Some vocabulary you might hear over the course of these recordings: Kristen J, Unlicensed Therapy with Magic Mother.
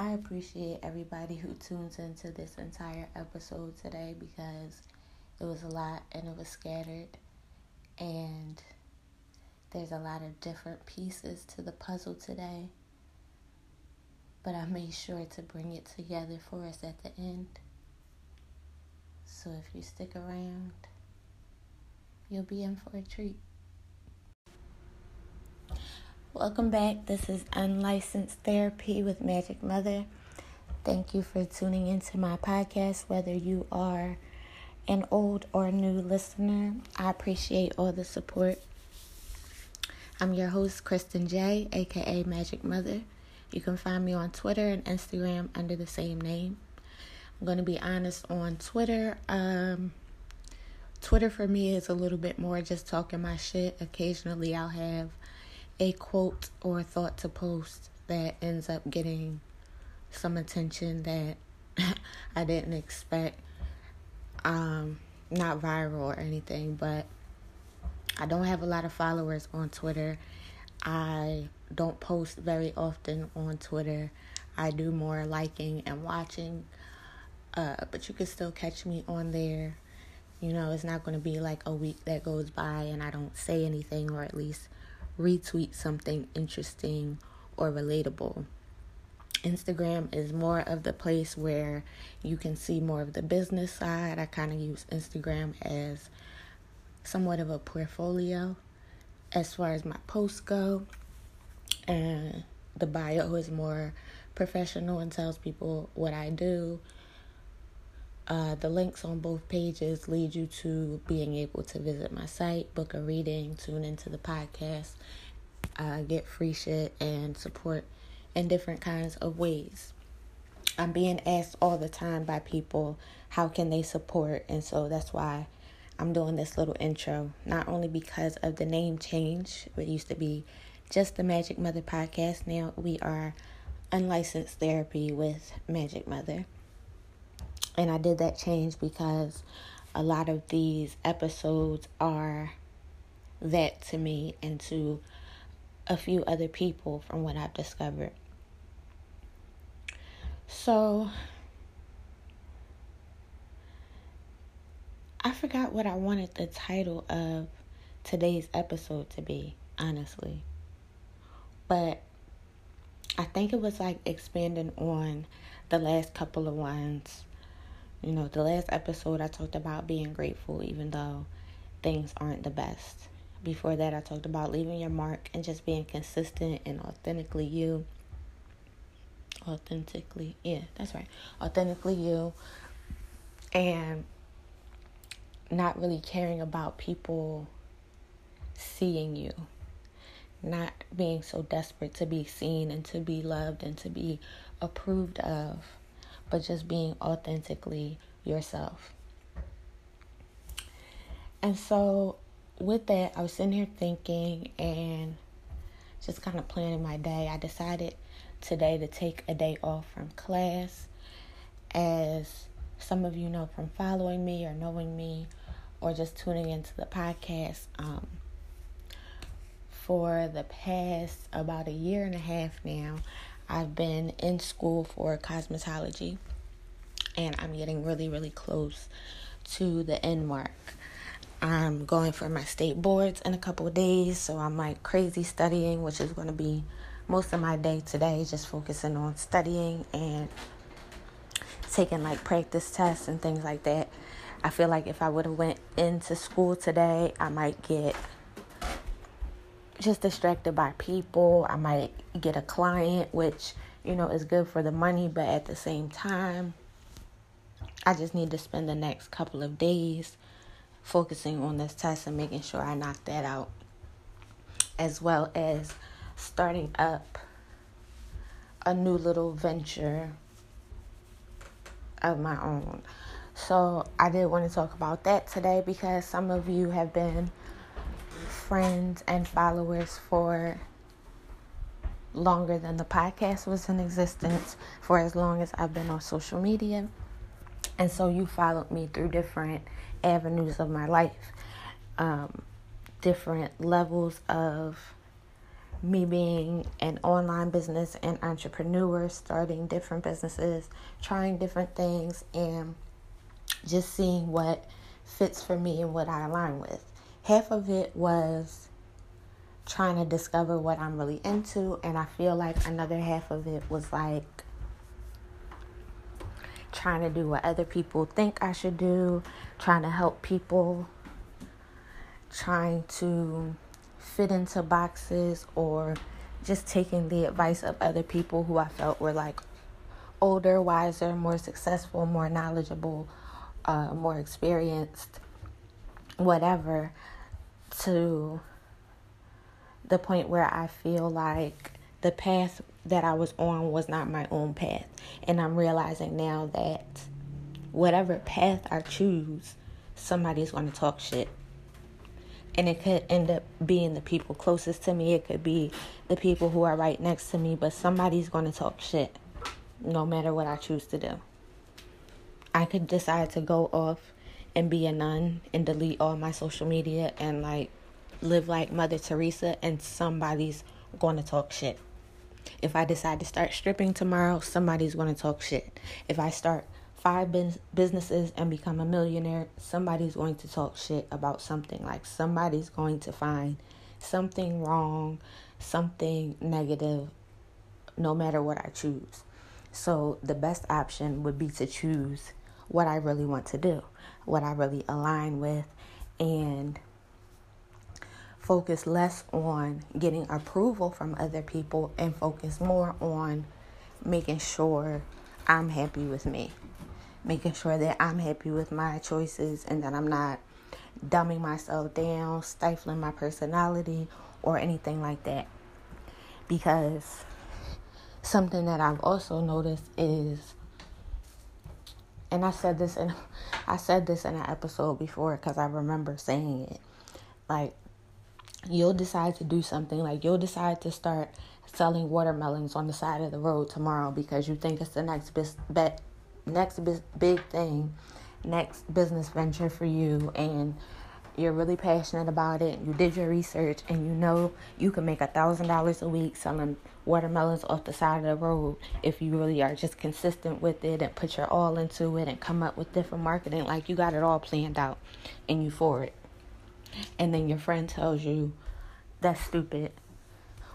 I appreciate everybody who tunes into this entire episode today, because it was a lot and it was scattered, and there's a lot of different pieces to the puzzle today, but I made sure to bring it together for us at the end. So if you stick around, you'll be in for a treat. Welcome back. This is Unlicensed Therapy with Magic Mother. Thank you for tuning into my podcast, whether you are an old or new listener. I appreciate all the support. I'm your host, Kristen J, aka Magic Mother. You can find me on Twitter and Instagram under the same name. I'm going to be honest, on Twitter, Twitter for me is a little bit more just talking my shit. Occasionally I'll have a quote or thought to post that ends up getting some attention that I didn't expect. Not viral or anything, but I don't have a lot of followers on Twitter. I don't post very often on Twitter. I do more liking and watching, but you can still catch me on there. You know, it's not going to be like a week that goes by and I don't say anything, or at least retweet something interesting or relatable. Instagram is more of the place where you can see more of the business side. I kind of use Instagram as somewhat of a portfolio as far as my posts go. And the bio is more professional and tells people what I do. The links on both pages lead you to being able to visit my site, book a reading, tune into the podcast, get free shit, and support in different kinds of ways. I'm being asked all the time by people, how can they support? And so that's why I'm doing this little intro, not only because of the name change. It used to be just the Magic Mother Podcast. Now we are Unlicensed Therapy with Magic Mother. And I did that change because a lot of these episodes are that to me and to a few other people from what I've discovered. So, I forgot what I wanted the title of today's episode to be, honestly. But I think it was like expanding on the last couple of ones. You know, the last episode I talked about being grateful even though things aren't the best. Before that, I talked about leaving your mark and just being consistent and authentically you. Authentically you. And not really caring about people seeing you. Not being so desperate to be seen and to be loved and to be approved of, but just being authentically yourself. And so with that, I was sitting here thinking and just kind of planning my day. I decided today to take a day off from class. As some of you know from following me or knowing me or just tuning into the podcast, for the past about a year and a half now, I've been in school for cosmetology, and I'm getting really, really close to the end mark. I'm going for my state boards in a couple of days, so I'm like crazy studying, which is going to be most of my day today, just focusing on studying and taking like practice tests and things like that. I feel like if I would have went into school today, I might get just distracted by people. I might get a client, which, you know, is good for the money, but at the same time, I just need to spend the next couple of days focusing on this test and making sure I knock that out, as well as starting up a new little venture of my own. So I did want to talk about that today, because some of you have been friends and followers for longer than the podcast was in existence, for as long as I've been on social media. And so you followed me through different avenues of my life, different levels of me being an online business and entrepreneur, starting different businesses, trying different things, and just seeing what fits for me and what I align with. Half of it was trying to discover what I'm really into, and I feel like another half of it was like trying to do what other people think I should do, trying to help people, trying to fit into boxes, or just taking the advice of other people who I felt were like older, wiser, more successful, more knowledgeable, more experienced, whatever, to the point where I feel like the path that I was on was not my own path. And I'm realizing now that whatever path I choose, somebody's going to talk shit. And it could end up being the people closest to me. It could be the people who are right next to me. But somebody's going to talk shit no matter what I choose to do. I could decide to go off and be a nun and delete all my social media and like live like Mother Teresa, and somebody's going to talk shit. If I decide to start stripping tomorrow, somebody's going to talk shit. If I start 5 businesses and become a millionaire, somebody's going to talk shit about something. Like, somebody's going to find something wrong, something negative, no matter what I choose. So the best option would be to choose what I really want to do, what I really align with, and focus less on getting approval from other people and focus more on making sure I'm happy with me. Making sure that I'm happy with my choices and that I'm not dumbing myself down, stifling my personality, or anything like that. Because something that I've also noticed is, and I said this in an episode before because I remember saying it, like, you'll decide to do something. Like, you'll decide to start selling watermelons on the side of the road tomorrow because you think it's the next big thing, next business venture for you, and you're really passionate about it. You did your research, and you know you can make $1,000 a week selling watermelons off the side of the road if you really are just consistent with it and put your all into it and come up with different marketing. Like, you got it all planned out, and you for it. And then your friend tells you that's stupid,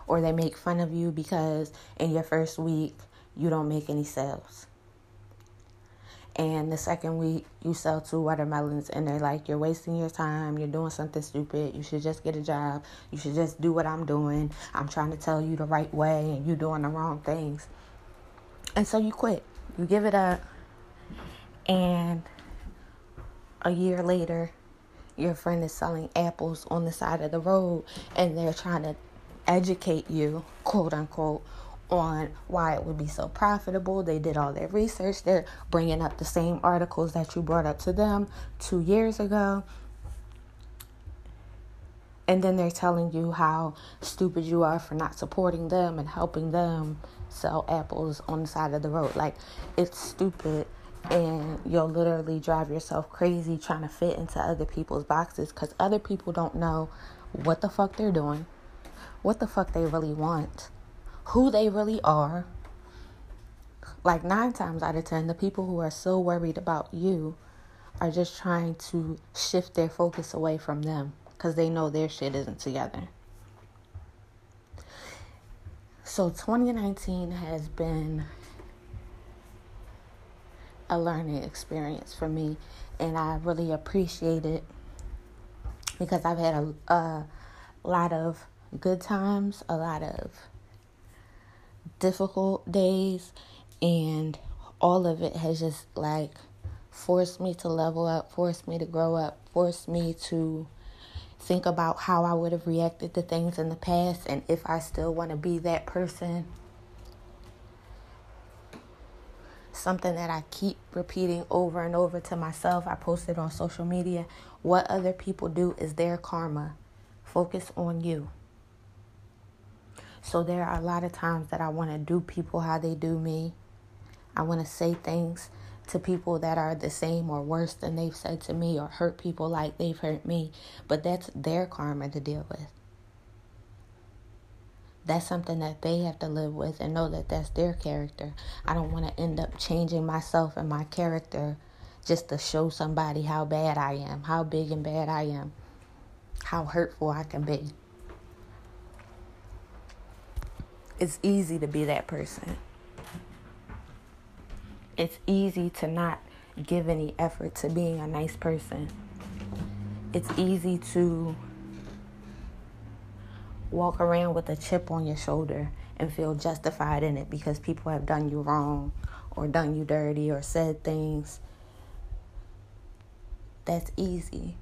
or they make fun of you because in your first week you don't make any sales. And the second week, you sell 2 watermelons, and they're like, you're wasting your time. You're doing something stupid. You should just get a job. You should just do what I'm doing. I'm trying to tell you the right way, and you're doing the wrong things. And so you quit. You give it up. And a year later, your friend is selling apples on the side of the road, and they're trying to educate you, quote unquote, on why it would be so profitable. They did all their research. They're bringing up the same articles that you brought up to them 2 years ago. And then they're telling you how stupid you are for not supporting them and helping them sell apples on the side of the road. Like, it's stupid. And you'll literally drive yourself crazy trying to fit into other people's boxes because other people don't know what the fuck they're doing, what the fuck they really want, who they really are. Like, 9 times out of 10, the people who are so worried about you are just trying to shift their focus away from them because they know their shit isn't together. So 2019 has been a learning experience for me, and I really appreciate it because I've had a lot of good times, a lot of difficult days, and all of it has just like forced me to level up, forced me to grow up, forced me to think about how I would have reacted to things in the past and if I still want to be that person. Something that I keep repeating over and over to myself, I posted on social media, what other people do is their karma. Focus on you. So there are a lot of times that I want to do people how they do me. I want to say things to people that are the same or worse than they've said to me, or hurt people like they've hurt me. But that's their karma to deal with. that's something that they have to live with and know that that's their character. I don't want to end up changing myself and my character just to show somebody how bad I am, how big and bad I am, how hurtful I can be. It's easy to be that person. It's easy to not give any effort to being a nice person. It's easy to walk around with a chip on your shoulder and feel justified in it because people have done you wrong or done you dirty or said things. That's easy.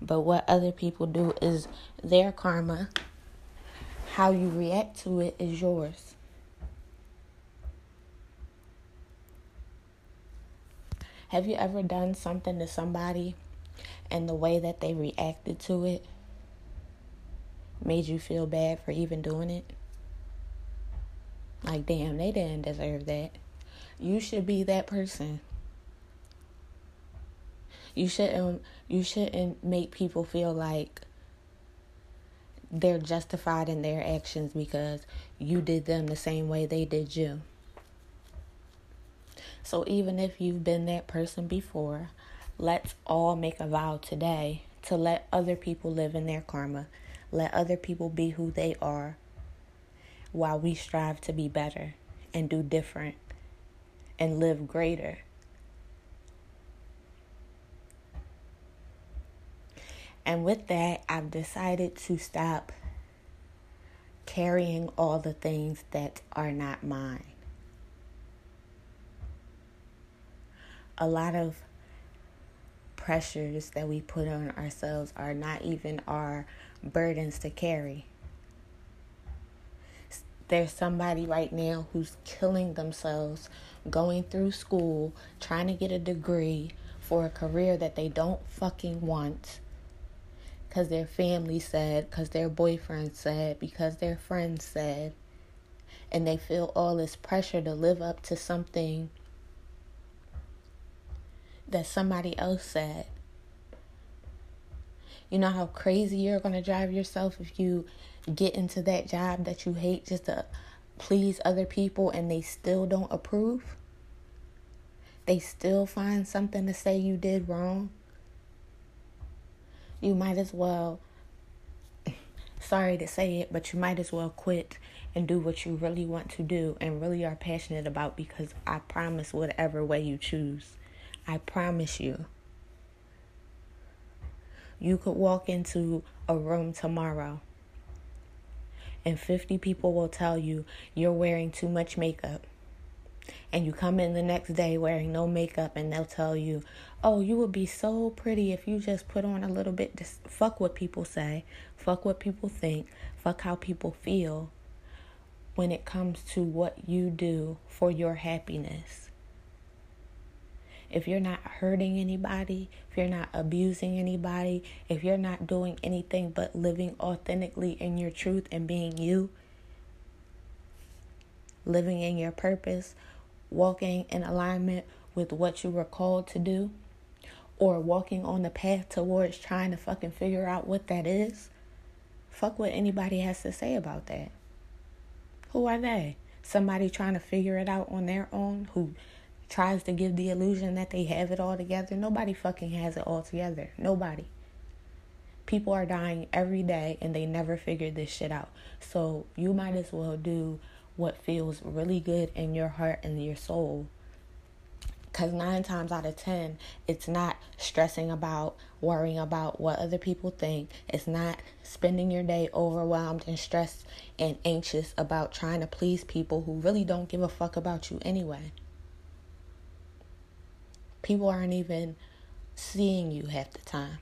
But what other people do is their karma. How you react to it is yours. Have you ever done something to somebody and the way that they reacted to it made you feel bad for even doing it? Like, damn, they didn't deserve that. You should be that person. You shouldn't make people feel like they're justified in their actions because you did them the same way they did you. So even if you've been that person before, let's all make a vow today to let other people live in their karma. Let other people be who they are while we strive to be better and do different and live greater. And with that, I've decided to stop carrying all the things that are not mine. A lot of pressures that we put on ourselves are not even our burdens to carry. There's somebody right now who's killing themselves, going through school, trying to get a degree for a career that they don't fucking want because their family said, because their boyfriend said, because their friends said, and they feel all this pressure to live up to something that somebody else said. You know how crazy you're going to drive yourself if you get into that job that you hate just to please other people and they still don't approve? They still find something to say you did wrong? You might as well, sorry to say it, but you might as well quit and do what you really want to do and really are passionate about, because I promise whatever way you choose, I promise you, you could walk into a room tomorrow and 50 people will tell you you're wearing too much makeup. And you come in the next day wearing no makeup and they'll tell you, oh, you would be so pretty if you just put on a little bit. Fuck what people say. Fuck what people think. Fuck how people feel when it comes to what you do for your happiness. If you're not hurting anybody, if you're not abusing anybody, if you're not doing anything but living authentically in your truth and being you, living in your purpose, walking in alignment with what you were called to do, or walking on the path towards trying to fucking figure out what that is, fuck what anybody has to say about that. Who are they? Somebody trying to figure it out on their own who tries to give the illusion that they have it all together. Nobody fucking has it all together. Nobody. People are dying every day and they never figured this shit out. So you might as well do what feels really good in your heart and your soul. Because 9 times out of 10, it's not stressing about, worrying about what other people think. It's not spending your day overwhelmed and stressed and anxious about trying to please people who really don't give a fuck about you anyway. People aren't even seeing you half the time.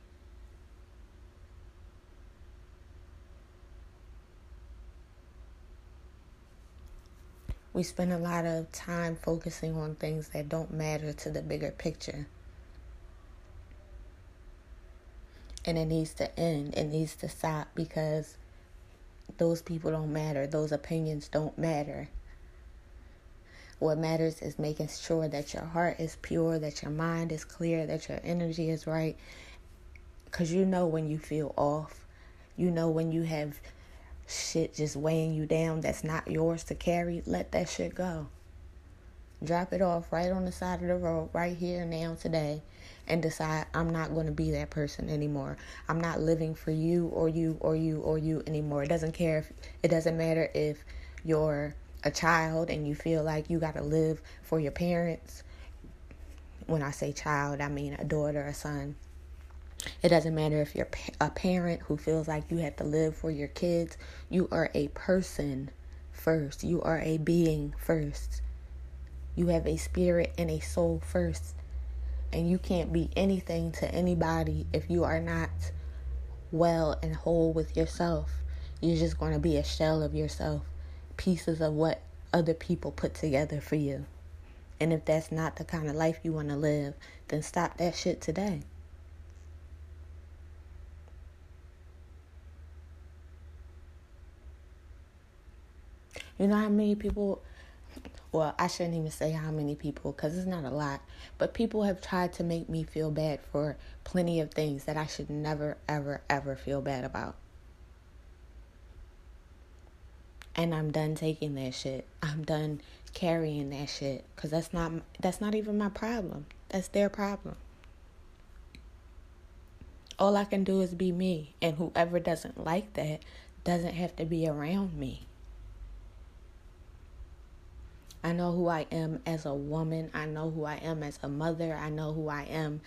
We spend a lot of time focusing on things that don't matter to the bigger picture. And it needs to end. It needs to stop, because those people don't matter. Those opinions don't matter. What matters is making sure that your heart is pure, that your mind is clear, that your energy is right, Because you know when you feel off. You know when you have shit just weighing you down that's not yours to carry. Let that shit go. Drop it off right on the side of the road, right here, now, today, and decide I'm not going to be that person anymore. I'm not living for you or you or you or you anymore. It doesn't matter if you're a child and you feel like you got to live for your parents. When I say child, I mean a daughter, a son. It doesn't matter if you're a parent who feels like you have to live for your kids. You are a person first. You are a being first. You have a spirit and a soul first. And you can't be anything to anybody if you are not well and whole with yourself. You're just going to be a shell of yourself. Pieces of what other people put together for you. And if that's not the kind of life you want to live, then stop that shit today. You know how many people, well, I shouldn't even say how many people, because it's not a lot, but people have tried to make me feel bad for plenty of things that I should never, ever, ever feel bad about. And I'm done taking that shit. I'm done carrying that shit, because that's not even my problem. That's their problem. All I can do is be me, and whoever doesn't like that doesn't have to be around me. I know who I am as a woman. I know who I am as a mother. I know who I am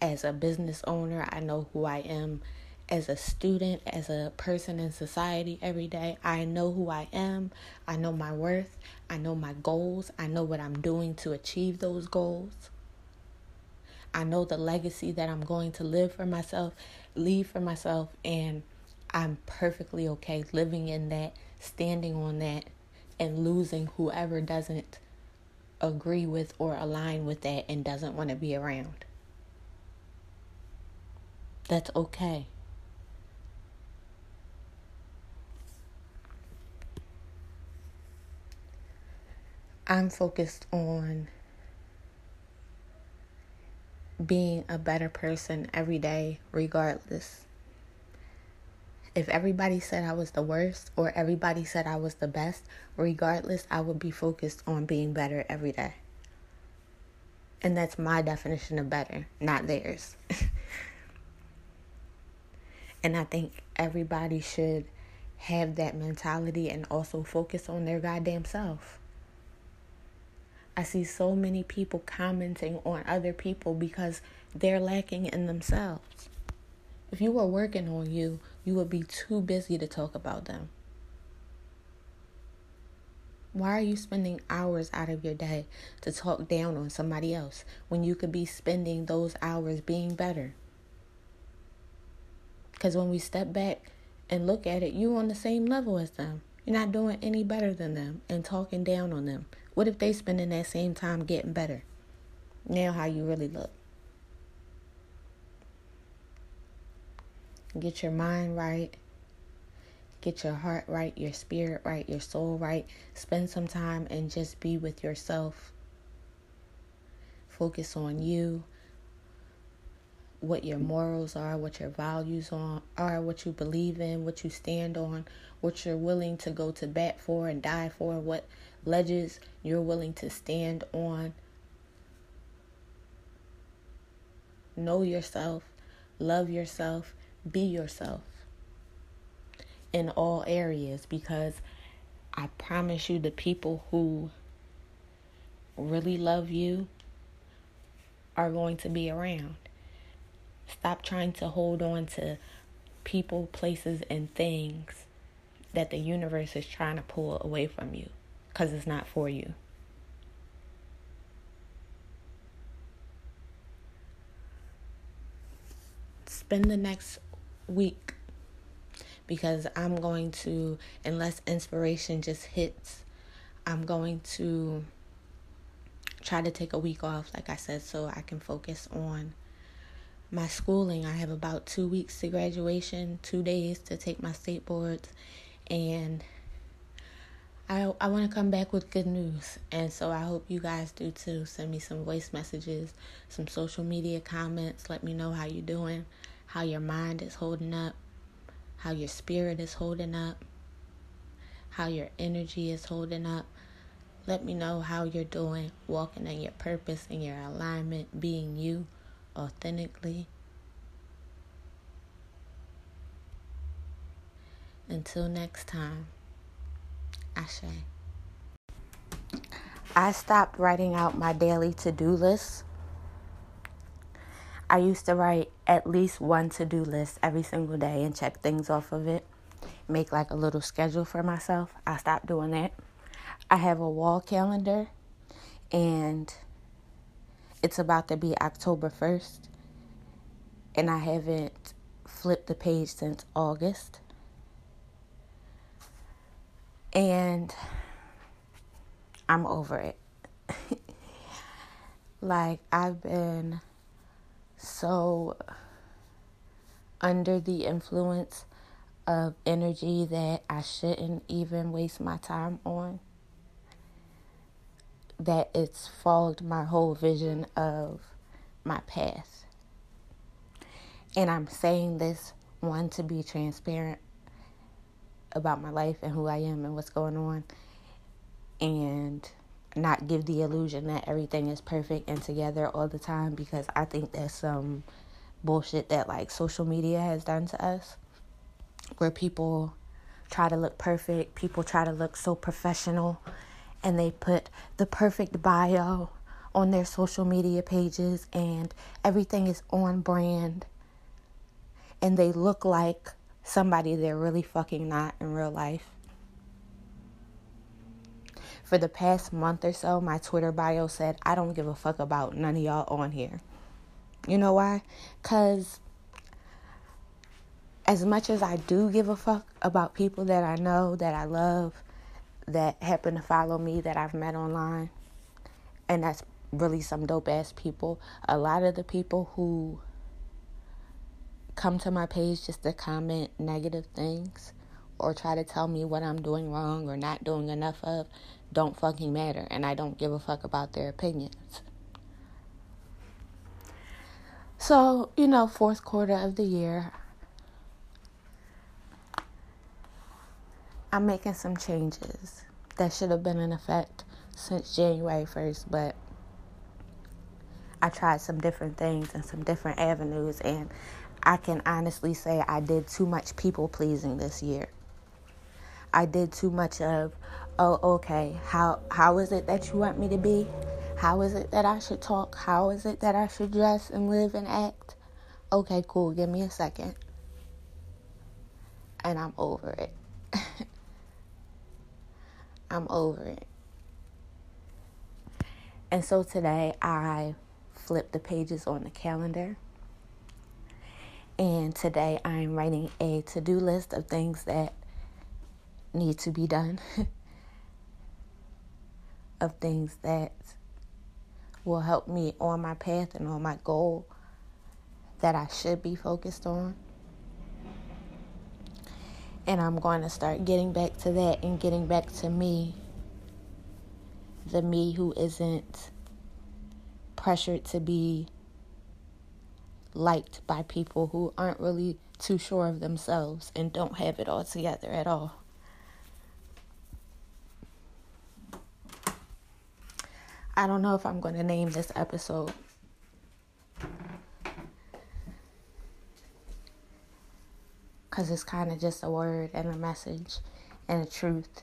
as a business owner. I know who I am as a student, as a person in society every day. I know who I am. I know my worth. I know my goals. I know what I'm doing to achieve those goals. I know the legacy that I'm going to leave for myself, and I'm perfectly okay living in that, standing on that, and losing whoever doesn't agree with or align with that and doesn't want to be around. That's okay. I'm focused on being a better person every day, regardless. If everybody said I was the worst or everybody said I was the best, regardless, I would be focused on being better every day. And that's my definition of better, not theirs. And I think everybody should have that mentality and also focus on their goddamn self. I see so many people commenting on other people because they're lacking in themselves. If you were working on you, you would be too busy to talk about them. Why are you spending hours out of your day to talk down on somebody else when you could be spending those hours being better? Because when we step back and look at it, you're on the same level as them. You're not doing any better than them and talking down on them. What if they spending that same time getting better? Now how you really look. Get your mind right, get your heart right, your spirit right, your soul right. Spend some time and just be with yourself. Focus on you, what your morals are, what your values are, what you believe in, what you stand on, what you're willing to go to bat for and die for, what ledges you're willing to stand on. Know yourself, love yourself. Be yourself in all areas, because I promise you the people who really love you are going to be around. Stop trying to hold on to people, places, and things that the universe is trying to pull away from you, because it's not for you. Spend the next week, because I'm going to, unless inspiration just hits, I'm going to try to take a week off, like I said, so I can focus on my schooling. I have about 2 weeks to graduation, 2 days to take my state boards, and I want to come back with good news, and so I hope you guys do too. Send me some voice messages, some social media comments, let me know how you're doing. how your mind is holding up, how your spirit is holding up, how your energy is holding up. Let me know how you're doing, walking in your purpose and your alignment, being you authentically. Until next time, Ashe. I stopped writing out my daily to-do list. I used to write at least one to-do list every single day and check things off of it. Make like a little schedule for myself. I stopped doing that. I have a wall calendar, and it's about to be October 1st. And I haven't flipped the page since August. And I'm over it. Like, I've been so under the influence of energy that I shouldn't even waste my time on, that it's fogged my whole vision of my path. And I'm saying this, one, to be transparent about my life and who I am and what's going on, and not give the illusion that everything is perfect and together all the time, because I think that's some bullshit that like social media has done to us, where people try to look perfect, people try to look so professional, and they put the perfect bio on their social media pages and everything is on brand, and they look like somebody they're really fucking not in real life. For the past month or so, my Twitter bio said, I don't give a fuck about none of y'all on here. You know why? Because as much as I do give a fuck about people that I know, that I love, that happen to follow me, that I've met online, and that's really some dope-ass people, a lot of the people who come to my page just to comment negative things or try to tell me what I'm doing wrong or not doing enough of don't fucking matter, and I don't give a fuck about their opinions. So, you know, fourth quarter of the year, I'm making some changes that should have been in effect since January 1st, but I tried some different things and some different avenues, and I can honestly say I did too much people-pleasing this year. I did too much of, oh, okay, how is it that you want me to be? How is it that I should talk? How is it that I should dress and live and act? Okay, cool, give me a second. And I'm over it. I'm over it. And so today I flipped the pages on the calendar. And today I am writing a to-do list of things that need to be done, of things that will help me on my path and on my goal that I should be focused on. And I'm going to start getting back to that and getting back to me, the me who isn't pressured to be liked by people who aren't really too sure of themselves and don't have it all together at all. I don't know if I'm going to name this episode. Because it's kind of just a word and a message and a truth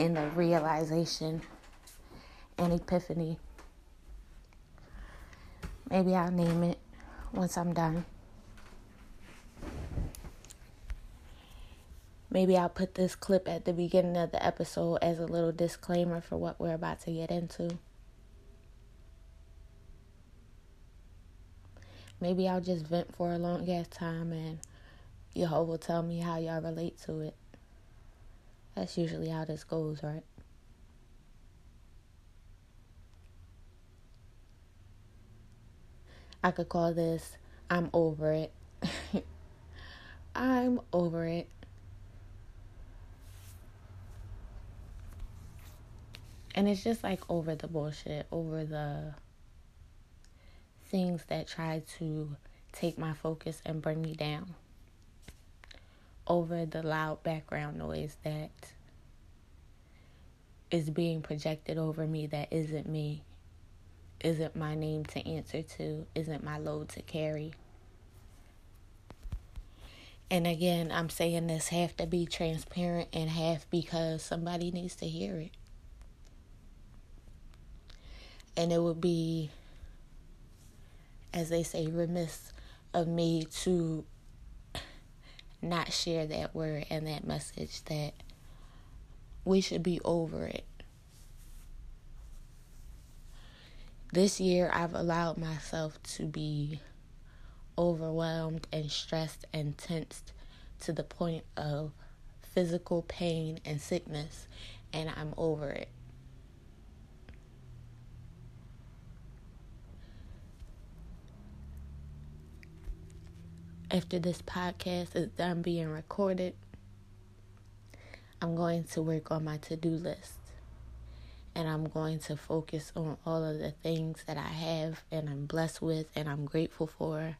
and a realization and epiphany. Maybe I'll name it once I'm done. Maybe I'll put this clip at the beginning of the episode as a little disclaimer for what we're about to get into. Maybe I'll just vent for a long ass time and y'all will tell me how y'all relate to it. That's usually how this goes, right? I could call this, I'm over it. I'm over it. And it's just like over the bullshit, over the things that try to take my focus and bring me down over the loud background noise that is being projected over me that isn't me, isn't my name to answer to, isn't my load to carry. And again, I'm saying this half to be transparent and half because somebody needs to hear it. And it would be, as they say, remiss of me to not share that word and that message that we should be over it. This year, I've allowed myself to be overwhelmed and stressed and tensed to the point of physical pain and sickness, and I'm over it. After this podcast is done being recorded, I'm going to work on my to-do list. And I'm going to focus on all of the things that I have and I'm blessed with and I'm grateful for.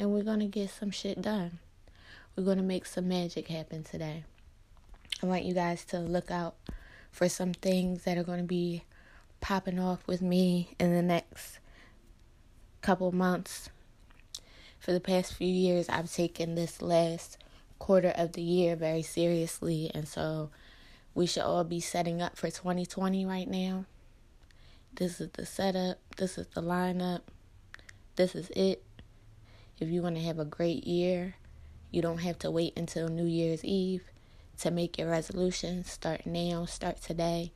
And we're going to get some shit done. We're going to make some magic happen today. I want you guys to look out for some things that are going to be popping off with me in the next couple months. For the past few years, I've taken this last quarter of the year very seriously, and so we should all be setting up for 2020 right now. This is the setup. This is the lineup. This is it. If you want to have a great year, you don't have to wait until New Year's Eve to make your resolutions. Start now. Start today.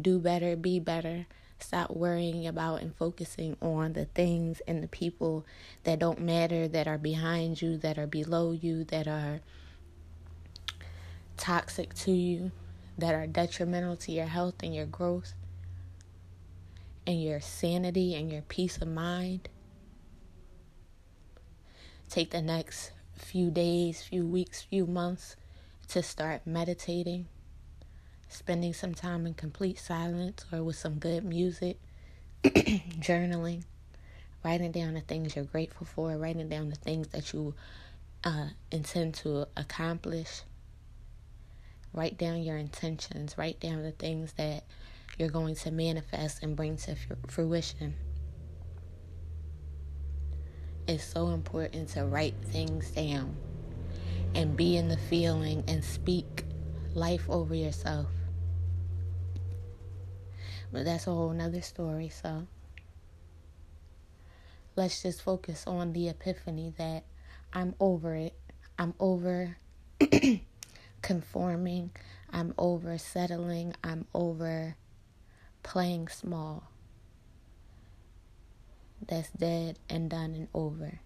Do better. Be better. Stop worrying about and focusing on the things and the people that don't matter, that are behind you, that are below you, that are toxic to you, that are detrimental to your health and your growth and your sanity and your peace of mind. Take the next few days, few weeks, few months to start meditating, spending some time in complete silence or with some good music, journaling, writing down the things you're grateful for, writing down the things that you intend to accomplish. Write down your intentions, write down the things that you're going to manifest and bring to fruition. It's so important to write things down and be in the feeling and speak life over yourself. But that's a whole nother story, so let's just focus on the epiphany that I'm over it. I'm over conforming. I'm over settling. I'm over playing small. That's dead and done and over.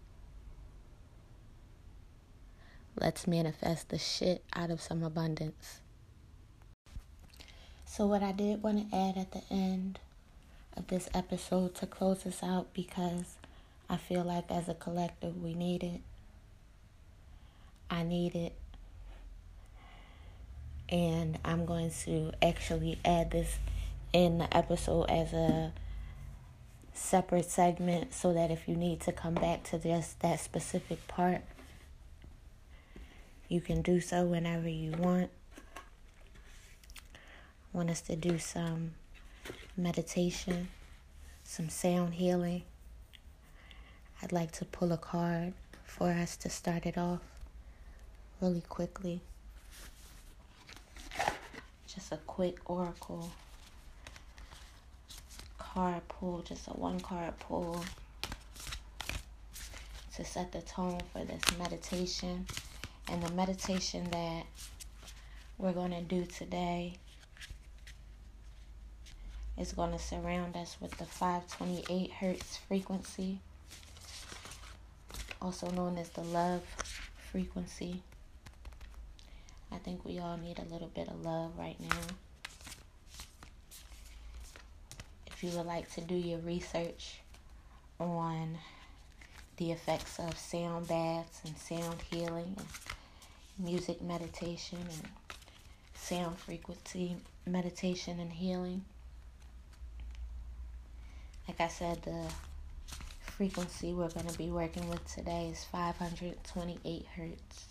Let's manifest the shit out of some abundance. So what I did want to add at the end of this episode to close this out, because I feel like as a collective we need it. I need it. And I'm going to actually add this in the episode as a separate segment so that if you need to come back to just that specific part, you can do so whenever you want. I want us to do some meditation, some sound healing. I'd like to pull a card for us to start it off really quickly. Just a quick oracle card pull, just a one card pull to set the tone for this meditation. And the meditation that we're going to do today is going to surround us with the 528 hertz frequency, also known as the love frequency. I think we all need a little bit of love right now. If you would like to do your research on the effects of sound baths and sound healing and music meditation and sound frequency meditation and healing, Like I said, the frequency we're going to be working with today is 528 hertz.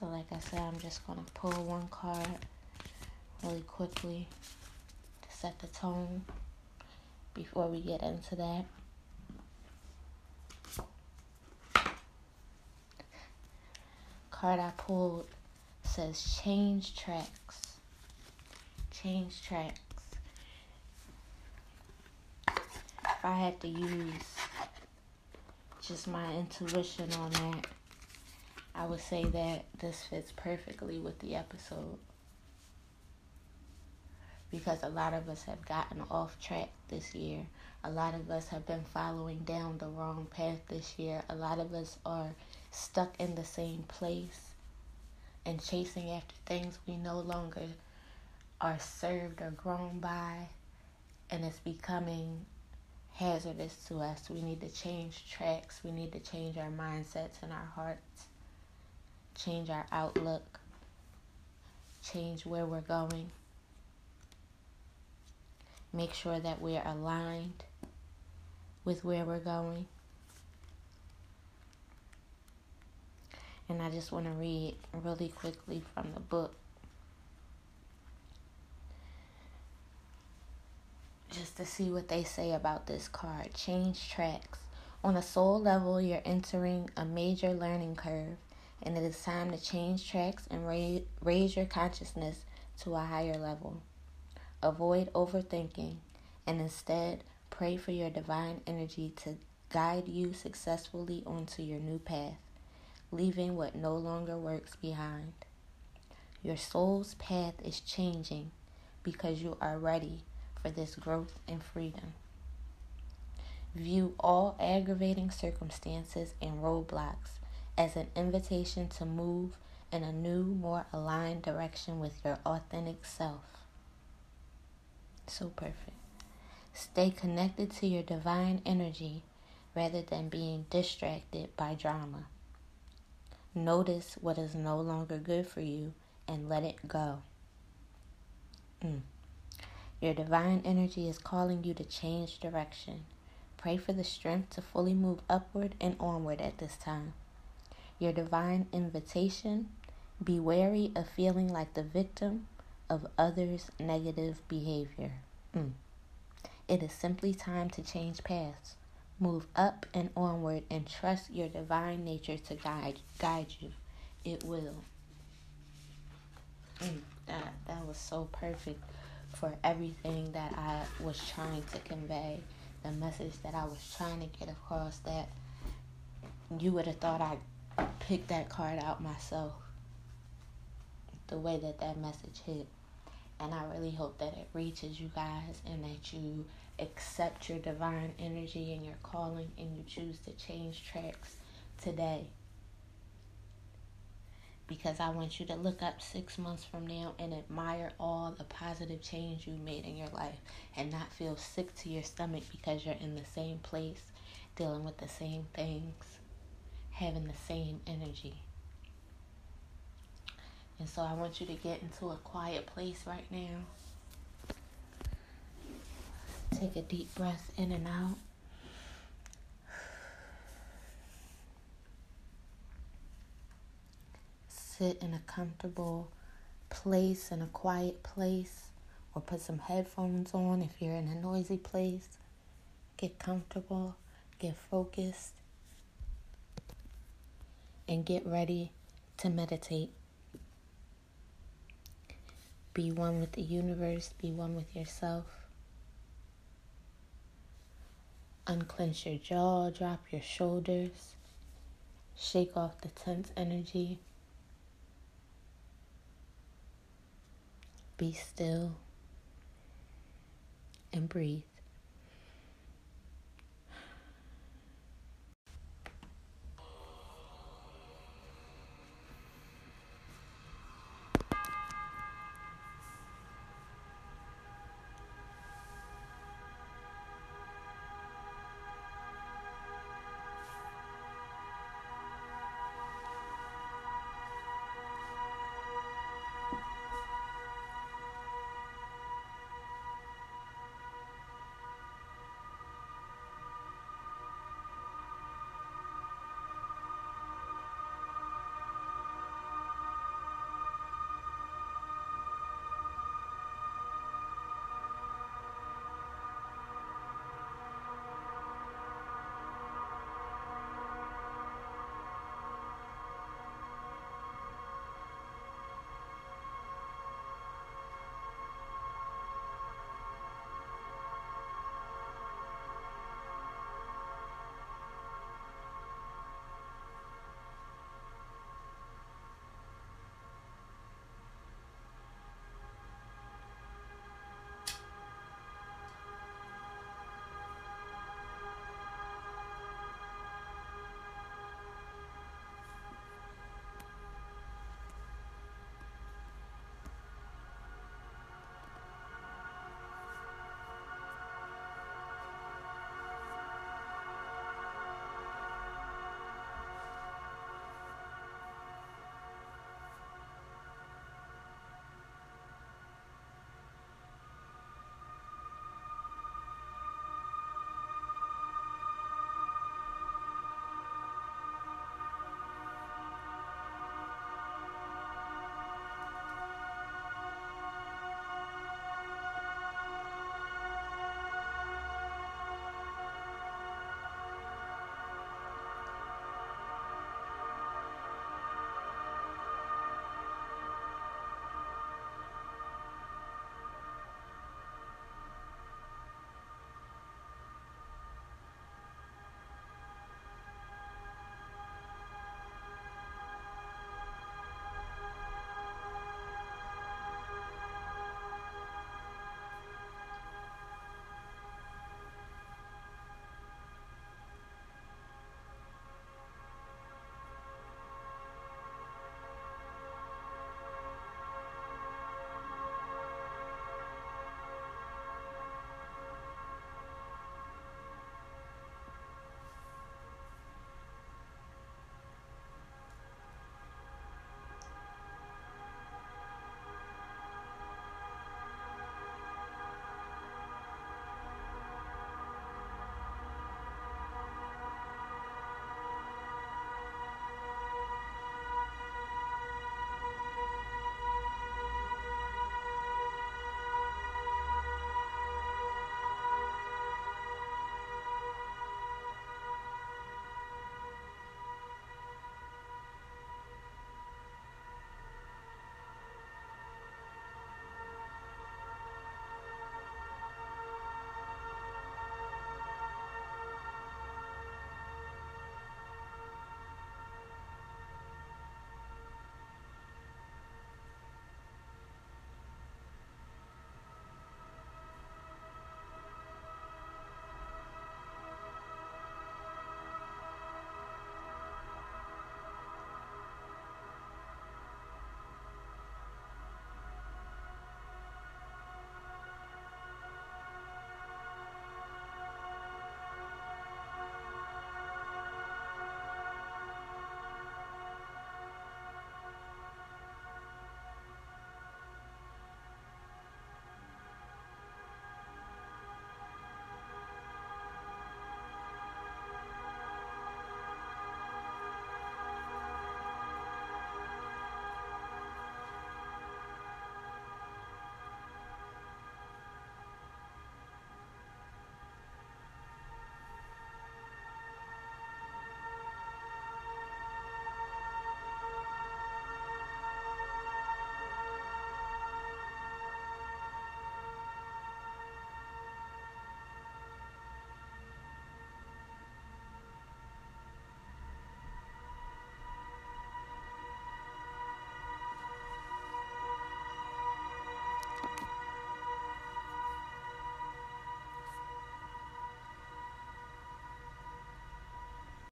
So like I said, I'm just going to pull one card really quickly to set the tone before we get into that. Card I pulled says change tracks. Change tracks. If I had to use just my intuition on that, I would say that this fits perfectly with the episode, because a lot of us have gotten off track this year. A lot of us have been following down the wrong path this year. A lot of us are stuck in the same place and chasing after things we no longer are served or grown by, and it's becoming hazardous to us. We need to change tracks. We need to change our mindsets and our hearts. Change our outlook, change where we're going, make sure that we're aligned with where we're going. And I just want to read really quickly from the book, just to see what they say about this card. Change tracks. On a soul level, you're entering a major learning curve, and it is time to change tracks and raise your consciousness to a higher level. Avoid overthinking and instead pray for your divine energy to guide you successfully onto your new path, leaving what no longer works behind. Your soul's path is changing because you are ready for this growth and freedom. View all aggravating circumstances and roadblocks as an invitation to move in a new, more aligned direction with your authentic self. So perfect. Stay connected to your divine energy rather than being distracted by drama. Notice what is no longer good for you and let it go. Your divine energy is calling you to change direction. Pray for the strength to fully move upward and onward at this time. Your divine invitation, be wary of feeling like the victim of others' negative behavior. It is simply time to change paths. Move up and onward and trust your divine nature to guide you. It will. That was so perfect for everything that I was trying to convey, the message that I was trying to get across, that you would have thought I pick that card out myself, the way that message hit. And I really hope that it reaches you guys and that you accept your divine energy and your calling and you choose to change tracks today, because I want you to look up 6 months from now and admire all the positive change you made in your life and not feel sick to your stomach because you're in the same place, dealing with the same things, having the same energy. And so I want you to get into a quiet place right now. Take a deep breath in and out. Sit in a comfortable place, in a quiet place, or put some headphones on if you're in a noisy place. Get comfortable, get focused, and get ready to meditate. Be one with the universe. Be one with yourself. Unclench your jaw. Drop your shoulders. Shake off the tense energy. Be still and breathe.